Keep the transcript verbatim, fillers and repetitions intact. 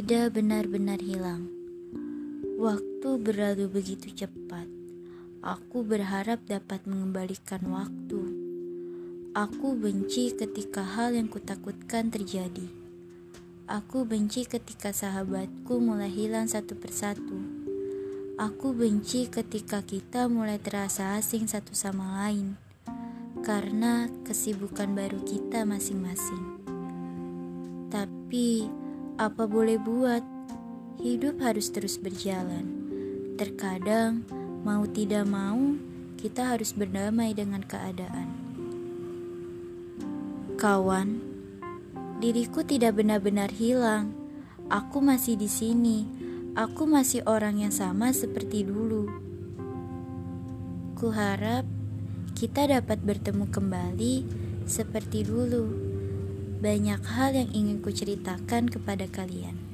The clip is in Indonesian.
tidak benar-benar hilang. Waktu berlalu begitu cepat. Aku berharap dapat mengembalikan waktu. Aku benci ketika hal yang kutakutkan terjadi. Aku benci ketika sahabatku mulai hilang satu persatu. Aku benci ketika kita mulai terasa asing satu sama lain, karena kesibukan baru kita masing-masing. Tapi apa boleh buat, hidup harus terus berjalan. Terkadang, mau tidak mau, kita harus berdamai dengan keadaan. Kawan, diriku tidak benar-benar hilang. Aku masih di sini. Aku masih orang yang sama seperti dulu. Kuharap kita dapat bertemu kembali seperti dulu. Banyak hal yang ingin kuceritakan kepada kalian.